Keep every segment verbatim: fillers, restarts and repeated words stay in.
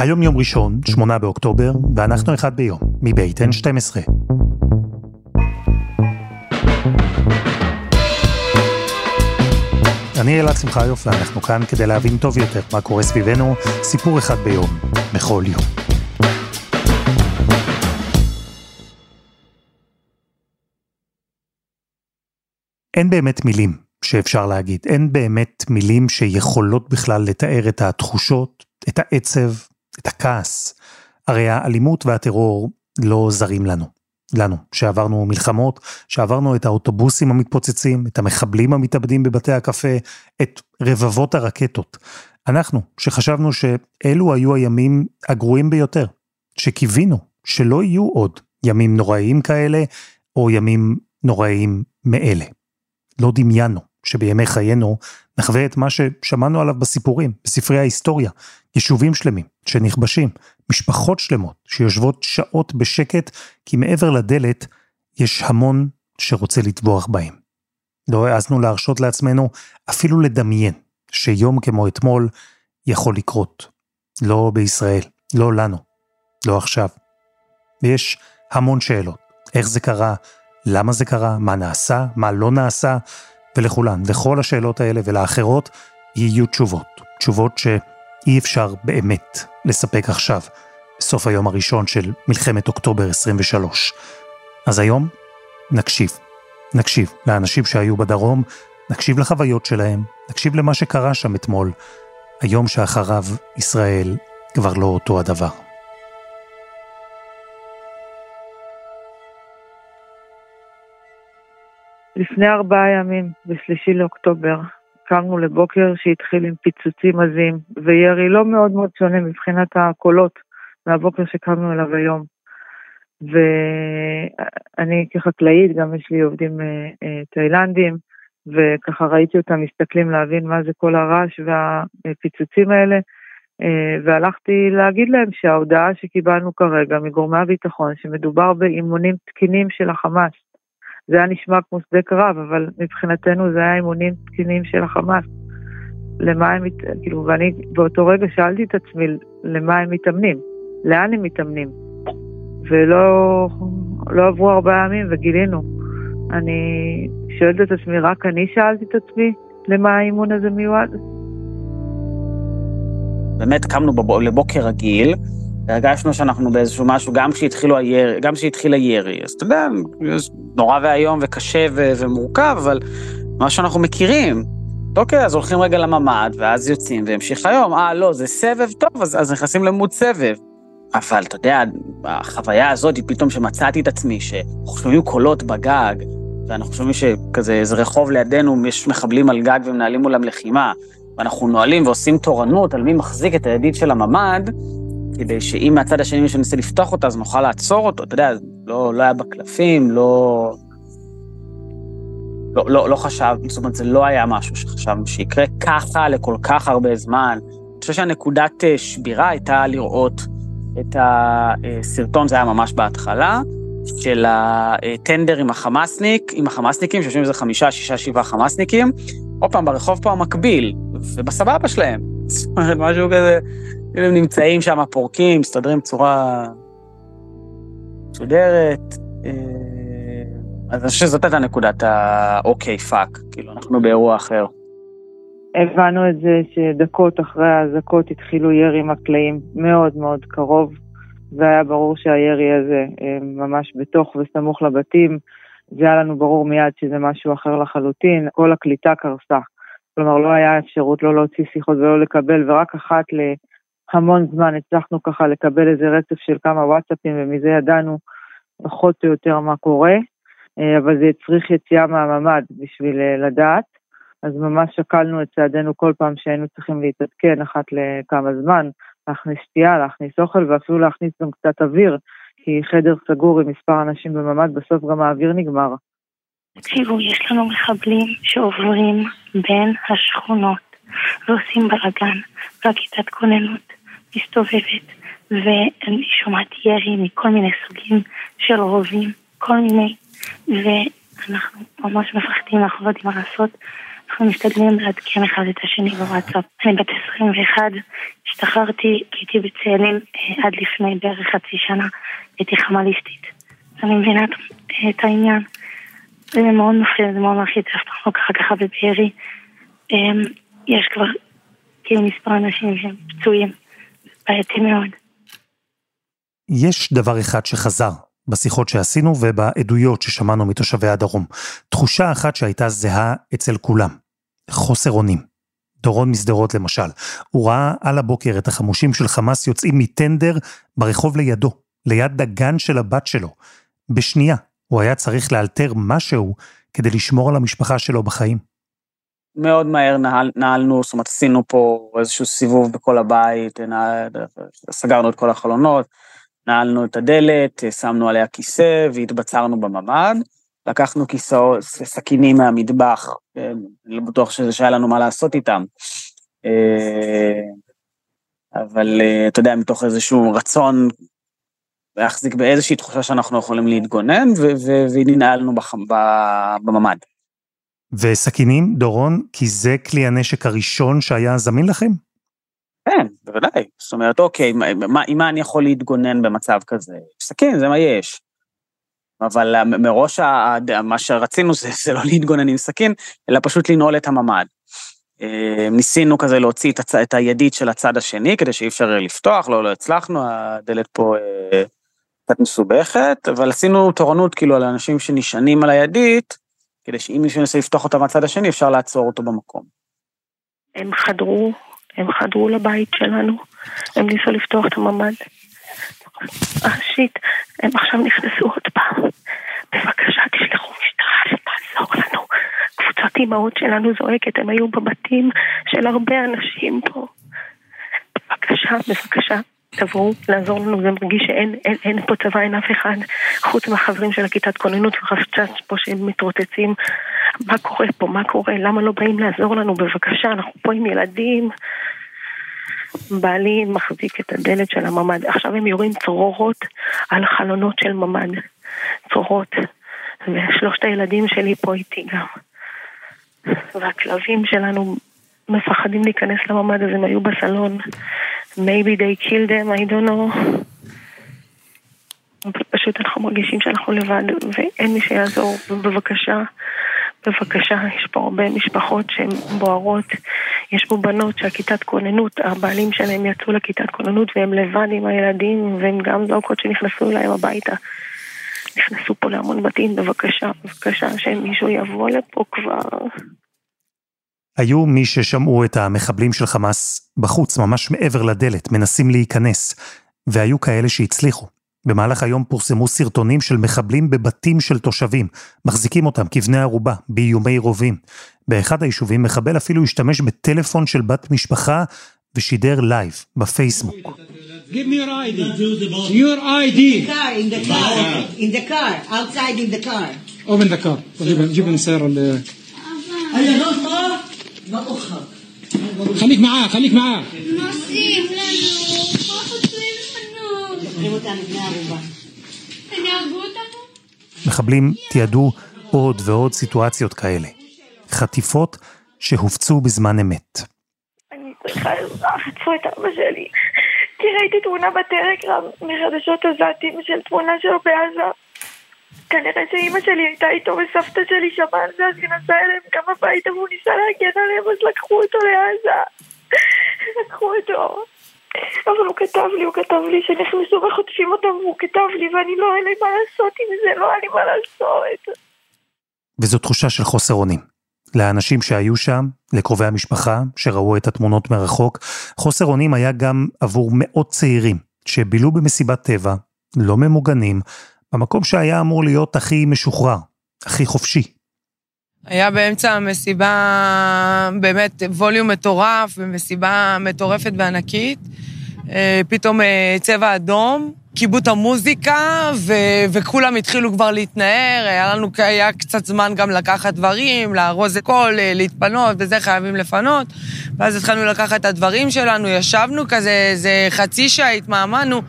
היום יום ראשון, שמונה באוקטובר, ואנחנו אחד ביום, מבית אן שתים עשרה. אני אלעד שמחיוף, ואנחנו כאן כדי להבין טוב יותר מה קורה סביבנו, סיפור אחד ביום, בכל יום. אין באמת מילים שאפשר להגיד, אין באמת מילים שיכולות בכלל לתאר את התחושות, את העצב, את הכעס. הרי האלימות והטרור לא זרים לנו. לנו, שעברנו מלחמות, שעברנו את האוטובוסים המתפוצצים, את המחבלים המתאבדים בבתי הקפה, את רבבות הרקטות. אנחנו, שחשבנו שאלו היו הימים הגרועים ביותר, שקיווינו שלא יהיו עוד ימים נוראיים כאלה, או ימים נוראיים מאלה. לא דמיינו שבימי חיינו נחווה את מה ששמענו עליו בסיפורים, בספרי ההיסטוריה, יישובים שלמים שנכבשים, משפחות שלמות שיושבות שעות בשקט, כי מעבר לדלת יש המון שרוצה לטבוח בהם. לא העזנו להרשות לעצמנו אפילו לדמיין שיום כמו אתמול יכול לקרות. לא בישראל, לא לנו, לא עכשיו. ויש המון שאלות, איך זה קרה, למה זה קרה, מה נעשה, מה לא נעשה, ולכולן, לכל השאלות האלה ולאחרות, יהיו תשובות. תשובות שאי אפשר באמת לספק עכשיו, בסוף היום הראשון של מלחמת אוקטובר עשרים ושלוש. אז היום נקשיב. נקשיב לאנשים שהיו בדרום, נקשיב לחוויות שלהם, נקשיב למה שקרה שם אתמול. היום שאחריו ישראל כבר לא אותו הדבר. לפני ארבעה ימים, בשלישי לאוקטובר, קמנו לבוקר שהתחיל עם פיצוצים עזים, וירי לא מאוד מאוד שונה מבחינת הקולות מהבוקר שקמנו אליו היום. ואני כחקלאית, גם יש לי עובדים תאילנדים, וככה ראיתי אותם מסתכלים להבין מה זה כל הרעש והפיצוצים האלה, והלכתי להגיד להם שההודעה שקיבלנו כרגע מגורמי הביטחון, שמדובר באימונים תקינים של החמאס, זה היה נשמע כמו שדה קרב, אבל מבחינתנו זה היה אימונים תקינים של החמאס. למה הם, כאילו, ואני באותו רגע שאלתי את עצמי, למה הם מתאמנים? לאן הם מתאמנים? ולא, לא עברו ארבעה ימים וגילינו. אני שואלת את עצמי, רק אני שאלתי את עצמי, למה האימון הזה מיועד? באמת, קמנו בב... לבוקר רגיל, הרגשנו שאנחנו באיזשהו משהו, גם כשהתחילו הירי, גם כשהתחיל הירי, אז אתה יודע, נורא והיום וקשה ו- ומורכב, אבל מה שאנחנו מכירים, אוקיי, אז הולכים רגע לממד, ואז יוצאים והמשיך היום, אה, לא, זה סבב טוב, אז, אז נכנסים למוד סבב. אבל אתה יודע, החוויה הזאת היא פתאום שמצאתי את עצמי, שחושבים קולות בגג, ואנחנו חושבים שכזה איזה רחוב לידינו, יש מחבלים על גג ומנהלים מולם לחימה, ואנחנו נועלים ועושים תורנות על מי מחזיק את הידית של הממד, כדי שאם מהצד השני מישהו ניסה לפתוח אותה, אז נוכל לעצור אותו, אתה יודע, לא, לא היה בקלפים, לא, לא, לא, לא חשב, זאת אומרת, זה לא היה משהו שחשבנו שיקרה ככה לכל כך הרבה זמן. אני חושב שהנקודת שבירה הייתה לראות את הסרטון, זה היה ממש בהתחלה, של הטנדר עם החמאסניק, עם החמאסניקים, שיושבים איזה חמישה, שישה, שבעה חמאסניקים, עוד פעם ברחוב פה המקביל, ובסבבה שלהם, זאת אומרת, משהו כזה, הם נמצאים שם, פורקים, מסתדרים בצורה מסודרת. אז אני חושב שזאת הייתה נקודת האוקיי פאק, כאילו אנחנו באירוע אחר. הבנו את זה שדקות אחרי האזעקות התחילו ירי מקלעים מאוד מאוד קרוב, והיה ברור שהירי הזה ממש בתוך וסמוך לבתים, זה היה לנו ברור מיד שזה משהו אחר לחלוטין, כל הקליטה קרסה. כלומר, לא היה אפשרות לא להוציא שיחות ולא לקבל, ורק אחת ל... המון זמן הצלחנו ככה לקבל איזה רצף של כמה וואטסאפים, ומזה ידענו פחות או יותר מה קורה, אבל זה צריך יציאה מהממד בשביל לדעת, אז ממש שקלנו את צעדינו כל פעם שהיינו צריכים להתעדכן אחת לכמה זמן, להכניס שתייה, להכניס אוכל, ואפילו להכניס גם קצת אוויר, כי חדר סגור עם מספר אנשים בממד, בסוף גם האוויר נגמר. תקשיבו, יש לנו מחבלים שעוברים בין השכונות, ועושים בלגן, והכיתת כוננות מסתובבת, ואני שומעת ירי מכל מיני סוגים של רובים, כל מיני, ואנחנו ממש מפחדים, אנחנו לא יודעים מה לעשות, אנחנו משתדלים לעדכן אחד את השני בוואטסאפ. אני בת עשרים ואחת, השתחררתי, הייתי בצאלים עד לפני בערך חצי שנה, הייתי חמליסטית. אני מבינה את העניין. זה מאוד נופל, זה מאוד מרחיץ, אף פעם לא ככה ככה בבהרי. יש כבר כאילו מספר אנשים שהם פצועים, בעייתי מאוד. יש דבר אחד שחזר בשיחות שעשינו ובעדויות ששמענו מתושבי הדרום. תחושה אחת שהייתה זהה אצל כולם. חוסר אונים. דורון מסדרות למשל. הוא ראה על הבוקר את החמושים של חמאס יוצאים מטנדר ברחוב לידו, ליד דגן של הבת שלו. בשנייה, הוא היה צריך לאלתר משהו כדי לשמור על המשפחה שלו בחיים. מאוד מהר נהל, נהלנו, זאת אומרת, עשינו פה איזשהו סיבוב בכל הבית, נהל, סגרנו את כל החלונות, נעלנו את הדלת, שמנו עליה כיסא והתבצרנו בממד, לקחנו כיסאות, סכינים מהמטבח, לא בטוח שזה שהיה לנו מה לעשות איתם, אבל אתה יודע, מתוך איזשהו רצון להחזיק באיזושהי תחושה שאנחנו יכולים להתגונן, וננעלנו בממד. וסכינים, דורון, כי זה כלי הנשק הראשון שהיה זמין לכם? כן, בוודאי. זאת אומרת, אוקיי, עם מה אני יכול להתגונן במצב כזה? סכין, זה מה יש. אבל מראש, מה שרצינו זה לא להתגונן עם סכין, אלא פשוט לנעול את הממד. ניסינו כזה להוציא את הידית של הצד השני, כדי שאי אפשר לפתוח, לא הצלחנו, הדלת פה קצת מסובכת, אבל עשינו תורנות כאילו על אנשים שנשענים על הידית, כדי שאם מישהו ניסה לפתוח אותה מהצד השני, אפשר לעצור אותו במקום. הם חדרו, הם חדרו לבית שלנו, הם ניסו לפתוח את הממד. אה, שיט, הם עכשיו נכנסו עוד פעם. בבקשה, תשלחו משטרה שתעזור לנו. קבוצת אימהות שלנו זועקת, הם היו בבתים של הרבה אנשים פה. בבקשה, בבקשה, תבואו לעזור לנו, זה מרגיש שאין אין, אין פה צבא, אין אף אחד, חוץ מהחברים של הכיתת כוננות וחפצ'ץ פה שהם מתרוצצים. מה קורה פה, מה קורה, למה לא באים לעזור לנו, בבקשה, אנחנו פה עם ילדים. בעלי מחזיק את הדלת של הממד, עכשיו הם יורים צרורות על החלונות של ממד, צרורות, ושלושת הילדים שלי פה איתי גם, והכלבים שלנו מפחדים להיכנס לממד, אז הם היו בסלון, maybe they killed them, I don't know, פשוט אנחנו מרגישים שאנחנו לבד, ואין מי שיעזור, בבקשה, בבקשה, יש פה הרבה משפחות שהן בוערות, יש פה בנות שהכיתת כוננות, הבעלים שלהם יצאו לכיתת כוננות, והם לבד עם הילדים, והם גם זעוקות שנכנסו להם הביתה, נכנסו פה להמון בתים, בבקשה, בבקשה, שמישהו יבוא לפה כבר. היו מי ששמעו את המחבלים של חמאס בחוץ, ממש מעבר לדלת, מנסים להיכנס, והיו כאלה שהצליחו. במהלך היום פורסמו סרטונים של מחבלים בבתים של תושבים, מחזיקים אותם כבני ערובה, באיומי רובים. באחד היישובים מחבל אפילו השתמש בטלפון של בת משפחה, ושידר לייב בפייסבוק. Give me your איי די. Your איי די. In the car, in the car, in the car, outside in the car. Open the car. جيب السيارة. هلا نوصل ما أخر. خليك معاه, خليك معاه. نصيب لنا. מחבלים תיעדו עוד ועוד סיטואציות כאלה, חטיפות שהופצו בזמן אמת. אני צריכה עזרה, חטפו את אבא שלי, כי ראיתי תמונה בטלגרם מחדשות עזתים של תמונה שלו בעזה, כנראה שאימא שלי הייתה איתו וסבתא שלי שמעה על זה, אז היא נסעה אליהם גם הביתה והוא ניסה להגן עליהם, אז לקחו אותו לעזה, לקחו אותו. אבל הוא כתב לי, הוא כתב לי שנכנסו וחוטפים אותם, והוא כתב לי, ואני לא, אין לי מה לעשות עם זה, לא, אין לי מה לעשות. וזו תחושה של חוסר אונים. לאנשים שהיו שם, לקרובי המשפחה, שראו את התמונות מרחוק, חוסר אונים היה גם עבור מאות צעירים, שבילו במסיבת טבע, לא ממוגנים, במקום שהיה אמור להיות הכי משוחרר, הכי חופשי. היה באמצע המסיבה באמת ווליום מטורף, במסיבה מטורפת וענקית, פתאום צבע אדום, קיבוט המוזיקה, ו- וכולם התחילו כבר להתנער, היה לנו היה קצת זמן גם לקחת דברים, להרוז את כל, להתפנות, וזה חייבים לפנות, ואז התחלנו לקחת את הדברים שלנו, ישבנו כזה, זה חצי שעה, התמאמנו,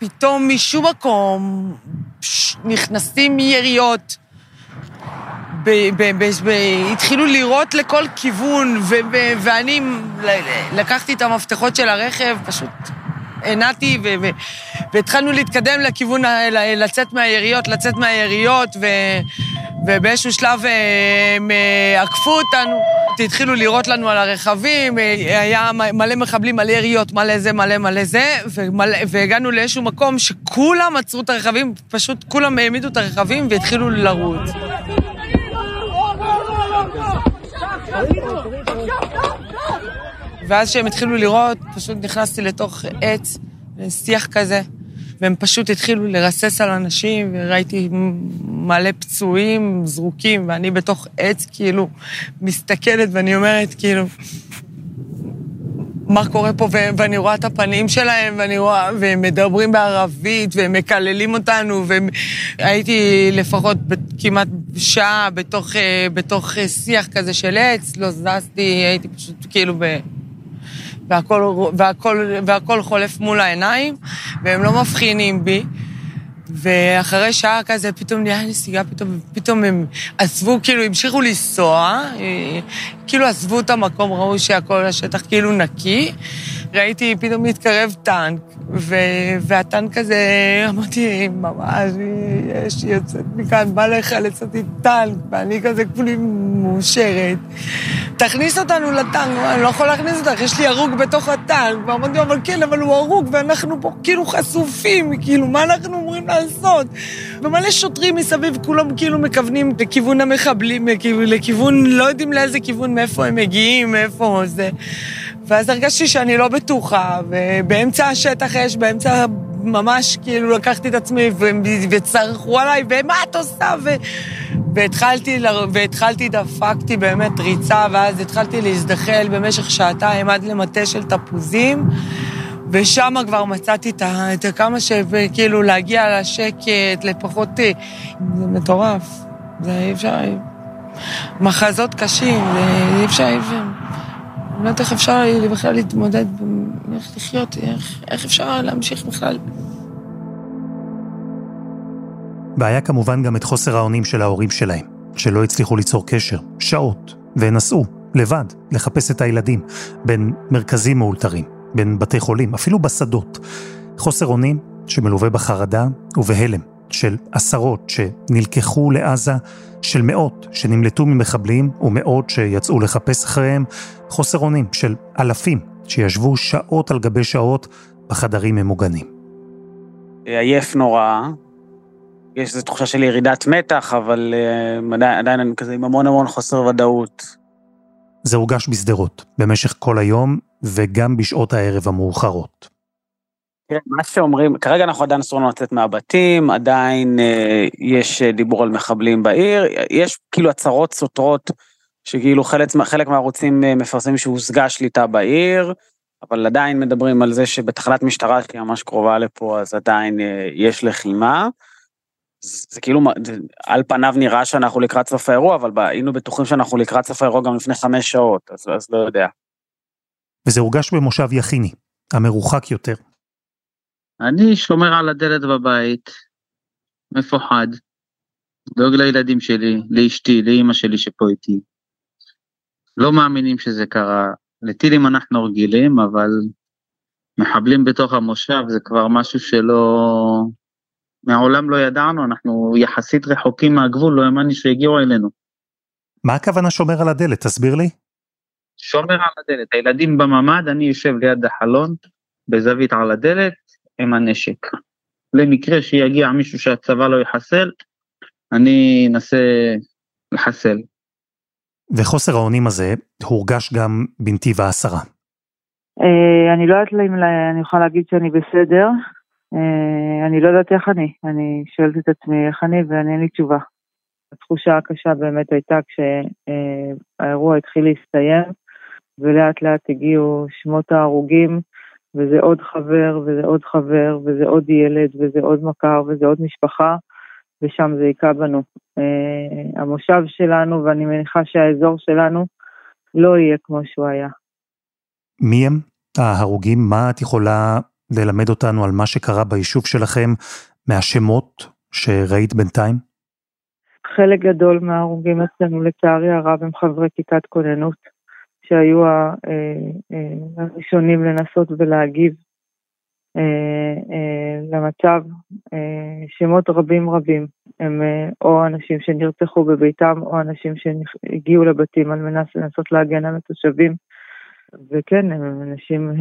פתאום משום מקום, פש, נכנסים יריות, התחילו לראות לכל כיוון, ואני לקחתי את המפתחות של הרכב, פשוט ענתי, והתחלנו להתקדם לכיוון, לצאת מהיריות, לצאת מהיריות, ובאיזשהו שלב עקפו אותנו, התחילו לראות לנו על הרכבים, היה מלא מחבלים, מלא יריות, מלא זה, מלא מלא זה, והגענו לאיזשהו מקום שכולם עצרו את הרכבים, פשוט כולם העמידו את הרכבים והתחילו לרוץ. ואז שהם התחילו לראות, פשוט נכנסתי לתוך עץ, שיח כזה, והם פשוט התחילו לרסס על אנשים, וראיתי מלא פצועים, זרוקים, ואני בתוך עץ, כאילו, מסתכלת, ואני אומרת, כאילו, מה קורה פה, ואני רואה את הפנים שלהם, ואני רואה, והם מדברים בערבית, והם מקללים אותנו, והייתי לפחות כמעט שעה בתוך, בתוך שיח כזה של עץ, לא זזתי, הייתי פשוט כאילו ב... והכל, והכל, והכל חולף מול העיניים, והם לא מבחינים בי. ואחרי שעה כזה, פתאום נהיה נסיגה, פתאום, פתאום הם עזבו, כאילו, המשיכו לנסוע, כאילו עזבו את המקום, ראו שהכל השטח כאילו נקי. ראיתי פתאום להתקרב טנק, ו, והטנק הזה, אמרתי, ממש, יש, יוצאת מכאן, בא לך, לצאתי טנק, ואני כזה כפולי מאושרת. תכניס אותנו לטנק, אני לא יכול להכניס אותך, יש לי הרוג בתוך הטנק, ואמרתי, אבל כן, אבל הוא הרוג, ואנחנו פה כאילו חשופים, כאילו, מה אנחנו אומרים לעשות? ומלא שוטרים מסביב, כולם כאילו מכוונים לכיוון המחבלים, לכיוון, לא יודעים לאיזה כיוון, מאיפה הם מגיעים, מאיפה זה. ואז הרגשתי שאני לא בטוחה, ובאמצע השטח יש, באמצע ממש כאילו לקחתי את עצמי, וצרחו עליי, ומה את עושה? ו... והתחלתי, והתחלתי, דפקתי באמת ריצה, ואז התחלתי להזדחל במשך שעתיים עד למטה של תפוזים, ושם כבר מצאתי את כמה שכאילו להגיע לשקט, לפחות... זה מטורף, זה אי אפשר... מחזות קשים, זה אי אפשר... אני לא יודעת איך אפשר בכלל להתמודד, איך לחיות, איך, איך אפשר להמשיך בכלל. בעיה כמובן גם את חוסר האונים של ההורים שלהם, שלא הצליחו ליצור קשר, שעות, ונסעו, לבד, לחפש את הילדים, בין מרכזים מאולתרים, בין בתי חולים, אפילו בשדות. חוסר אונים שמלווה בחרדה ובהלם, של עשרות שנלקחו לעזה, של מאות שנמלטו ממחבלים ומאות שיצאו לחפש אחריהם, חוסר אונים של אלפים שישבו שעות על גבי שעות בחדרים ממוגנים. עייף נורא, יש איזו תחושה של ירידת מתח, אבל uh, עדיין, עדיין אני כזה עם המון המון חוסר ודאות. זה הורגש בסדרות, במשך כל היום, וגם בשעות הערב המאוחרות. תראה, מה שאומרים, כרגע אנחנו עדיין אסור לנו לצאת מהבתים, עדיין uh, יש uh, דיבור על מחבלים בעיר, יש כאילו הצהרות סותרות, שכאילו חלק, חלק מהערוצים uh, מפרסמים שהושגה שליטה בעיר, אבל עדיין מדברים על זה שבתחנת משטרה, שהיא ממש קרובה לפה, אז עדיין uh, יש לחימה, זה כאילו, על פניו נראה שאנחנו לקראת סוף האירוע, אבל היינו בטוחים שאנחנו לקראת סוף האירוע גם לפני חמש שעות, אז, אז לא יודע. וזה הורגש במושב יחיני, המרוחק יותר. אני שומר על הדלת בבית, מפוחד, דואג לילדים שלי, לאשתי, לאמא שלי שפה איתי. לא מאמינים שזה קרה, לטילים אנחנו רגילים, אבל מחבלים בתוך המושב, זה כבר משהו שלא... מהעולם לא ידענו, אנחנו יחסית רחוקים מהגבול, לא האמנו שהגיעו אלינו. מה הכוונה שומר על הדלת? תסביר לי. שומר על הדלת, הילדים בממד, אני יושב ליד החלון, בזווית על הדלת, עם הנשק. למקרה שיגיע מישהו שהצבא לא יחסל, אני אנסה לחסל. וחוסר האונים הזה הורגש גם בנתיב העשרה. אני לא יודעת אם אני יכולה להגיד שאני בסדר, אני לא יודעת איך אני, אני שואלת את עצמי איך אני, ואני אין לי תשובה. התחושה הקשה באמת הייתה כשהאירוע התחיל להסתיים, ולאט לאט הגיעו שמות ההרוגים, וזה עוד חבר, וזה עוד חבר, וזה עוד ילד, וזה עוד מכר, וזה עוד משפחה, ושם זה יקע בנו. המושב שלנו, ואני מניחה שהאזור שלנו, לא יהיה כמו שהוא היה. מי הם ההרוגים? מה את יכולה... ללמד אותנו על מה שקרה ביישוב שלכם, מהשמות שראית בינתיים? חלק גדול מההרוגים אצלנו לצערי הרב הם חברי כיתת כוננות, שהיו הראשונים לנסות ולהגיב למצב. שמות רבים רבים הם או אנשים שנרצחו בביתם או אנשים שהגיעו לבתים על מנת לנסות להגן על התושבים, וכן הם אנשים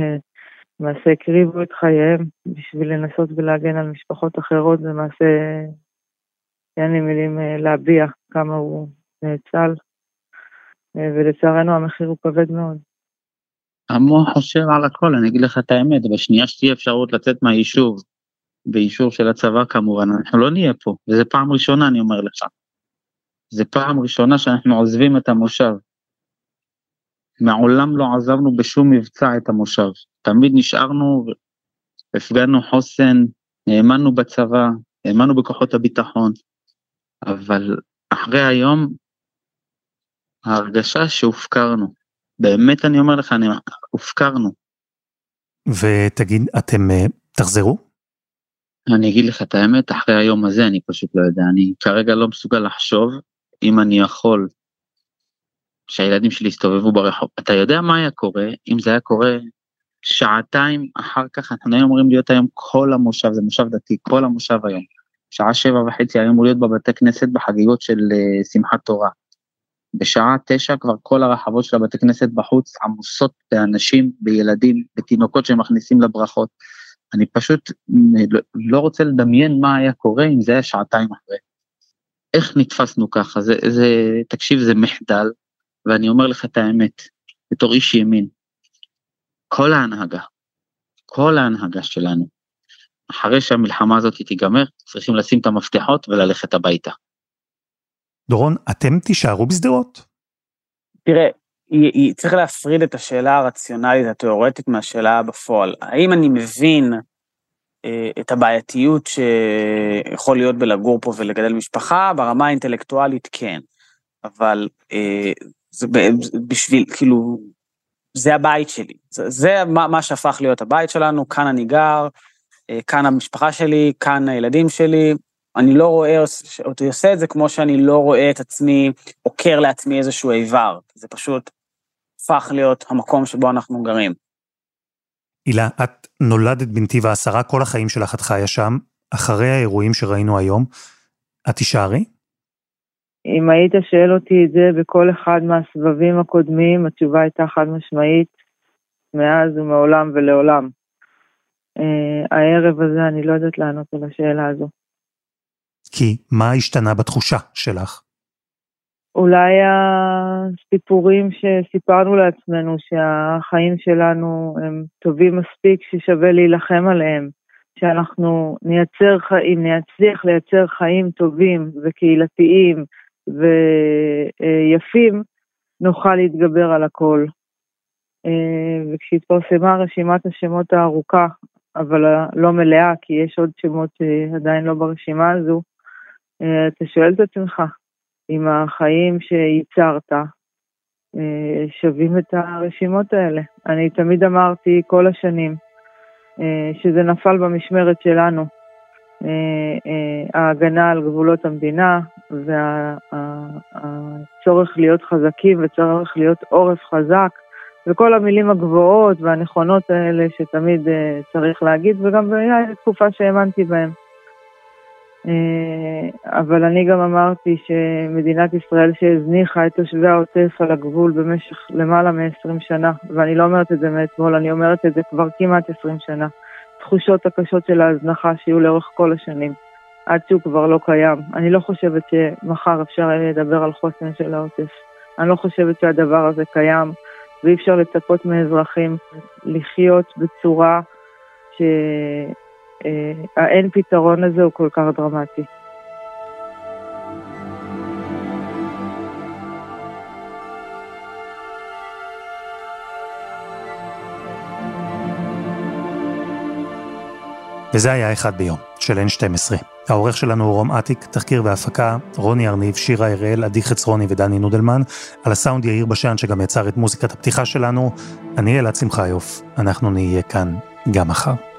מעשה הקריבו את חייהם בשביל לנסות ולהגן על משפחות אחרות. זה מעשה אין לי מילים להביע כמה הוא נאצל, ולצערנו המחיר הוא כבד מאוד. המוח חושב על הכל, אני אגיד לך את האמת, בשנייה שתהיה אפשרות לצאת מהיישוב, באישור של הצבא כמובן, אנחנו לא נהיה פה, וזה פעם ראשונה אני אומר לך, זה פעם ראשונה שאנחנו עוזבים את המושב, מעולם לא עזבנו בשום מבצע את המושב, תמיד נשארנו, הפגנו חוסן, האמנו בצבא, האמנו בכוחות הביטחון, אבל אחרי היום, ההרגשה שהופקרנו, באמת אני אומר לך, אני... הופקרנו. ותגיד, אתם תחזרו? אני אגיד לך את האמת, אחרי היום הזה אני פשוט לא יודע, אני כרגע לא מסוגל לחשוב, אם אני יכול, שהילדים שלי הסתובבו ברחוב. אתה יודע מה היה קורה, אם זה היה קורה שעתיים אחר כך, אנחנו היום אומרים להיות היום כל המושב, זה מושב דתי, כל המושב היום, שעה שבע וחצי היום הוא להיות בבתי כנסת בחגיגות של שמחת תורה, בשעה תשע כבר כל הרחבות של הבתי כנסת בחוץ עמוסות באנשים, בילדים, בתינוקות שמכניסים לברכות. אני פשוט לא רוצה לדמיין מה היה קורה אם זה היה שעתיים אחרי. איך נתפסנו ככה? זה, זה, תקשיב, זה מחדל, ואני אומר לך את האמת, בתור איש ימין, כל ההנהגה, כל ההנהגה שלנו, אחרי שהמלחמה הזאת תיגמר, צריכים לשים את המפתחות וללכת הביתה. דורון, אתם תישארו בשדרות? תראה, צריך להפריד את השאלה הרציונלית, התיאורטית, מהשאלה בפועל. האם אני מבין את הבעייתיות שיכול להיות בלגור פה ולגדל משפחה? ברמה האינטלקטואלית כן, אבל זה בשביל, כאילו, זה הבית שלי. זה מה שהפך להיות הבית שלנו, כאן אני גר, כאן המשפחה שלי, כאן הילדים שלי. אני לא רואה, אתה עושה את זה כמו שאני לא רואה את עצמי, עוקר לעצמי איזשהו איבר, זה פשוט הפך להיות המקום שבו אנחנו גרים. אילה, את נולדת בנתיב העשרה, כל החיים שלך את חיה שם, אחרי האירועים שראינו היום, את תישארי? אם היית שאל אותי את זה בכל אחד מהסבבים הקודמים, התשובה הייתה חד משמעית, מאז ומעולם ולעולם. הערב הזה אני לא יודעת לענות על השאלה הזו. כי מה השתנה בתחושה שלך? אולי הסיפורים שסיפרנו לעצמנו, שהחיים שלנו הם טובים מספיק ששווה להילחם עליהם, שאנחנו נייצר חיים, נצליח לייצר חיים טובים וקהילתיים ויפים, נוכל להתגבר על הכל. וכשהתפרסמה רשימת השמות הארוכה, אבל לא מלאה, כי יש עוד שמות שעדיין לא ברשימה הזו, אתה שואל את עצמך, אם החיים שייצרת שווים את הרשימות האלה. אני תמיד אמרתי כל השנים, שזה נפל במשמרת שלנו, ההגנה על גבולות המדינה, והצורך להיות חזקים, וצורך להיות עורף חזק, וכל המילים הגבוהות והנכונות האלה שתמיד צריך להגיד, וגם היה תקופה שהאמנתי בהם. אבל אני גם אמרתי שמדינת ישראל שהזניחה את תושבי העוטף על הגבול במשך למעלה מ-עשרים שנה, ואני לא אומרת את זה מאתמול, אני אומרת את זה כבר כמעט עשרים שנה, תחושות הקשות של ההזנחה שיהיו לאורך כל השנים, עד שהוא כבר לא קיים. אני לא חושבת שמחר אפשר לדבר על חוסן של העוטף, אני לא חושבת שהדבר הזה קיים, ואי אפשר לצפות מאזרחים לחיות בצורה ש... אין פתרון הזה הוא כל כך דרמטי. וזה היה אחד ביום של אן שתים עשרה. העורך שלנו הוא רום עתיק, תחקיר והפקה רוני ארניב, שירה הראל, עדי חץ רוני ודני נודלמן, על הסאונד יאיר בשן שגם יצר את מוזיקת הפתיחה שלנו. אני אלעד שמחיוף, אנחנו נהיה כאן גם מחר.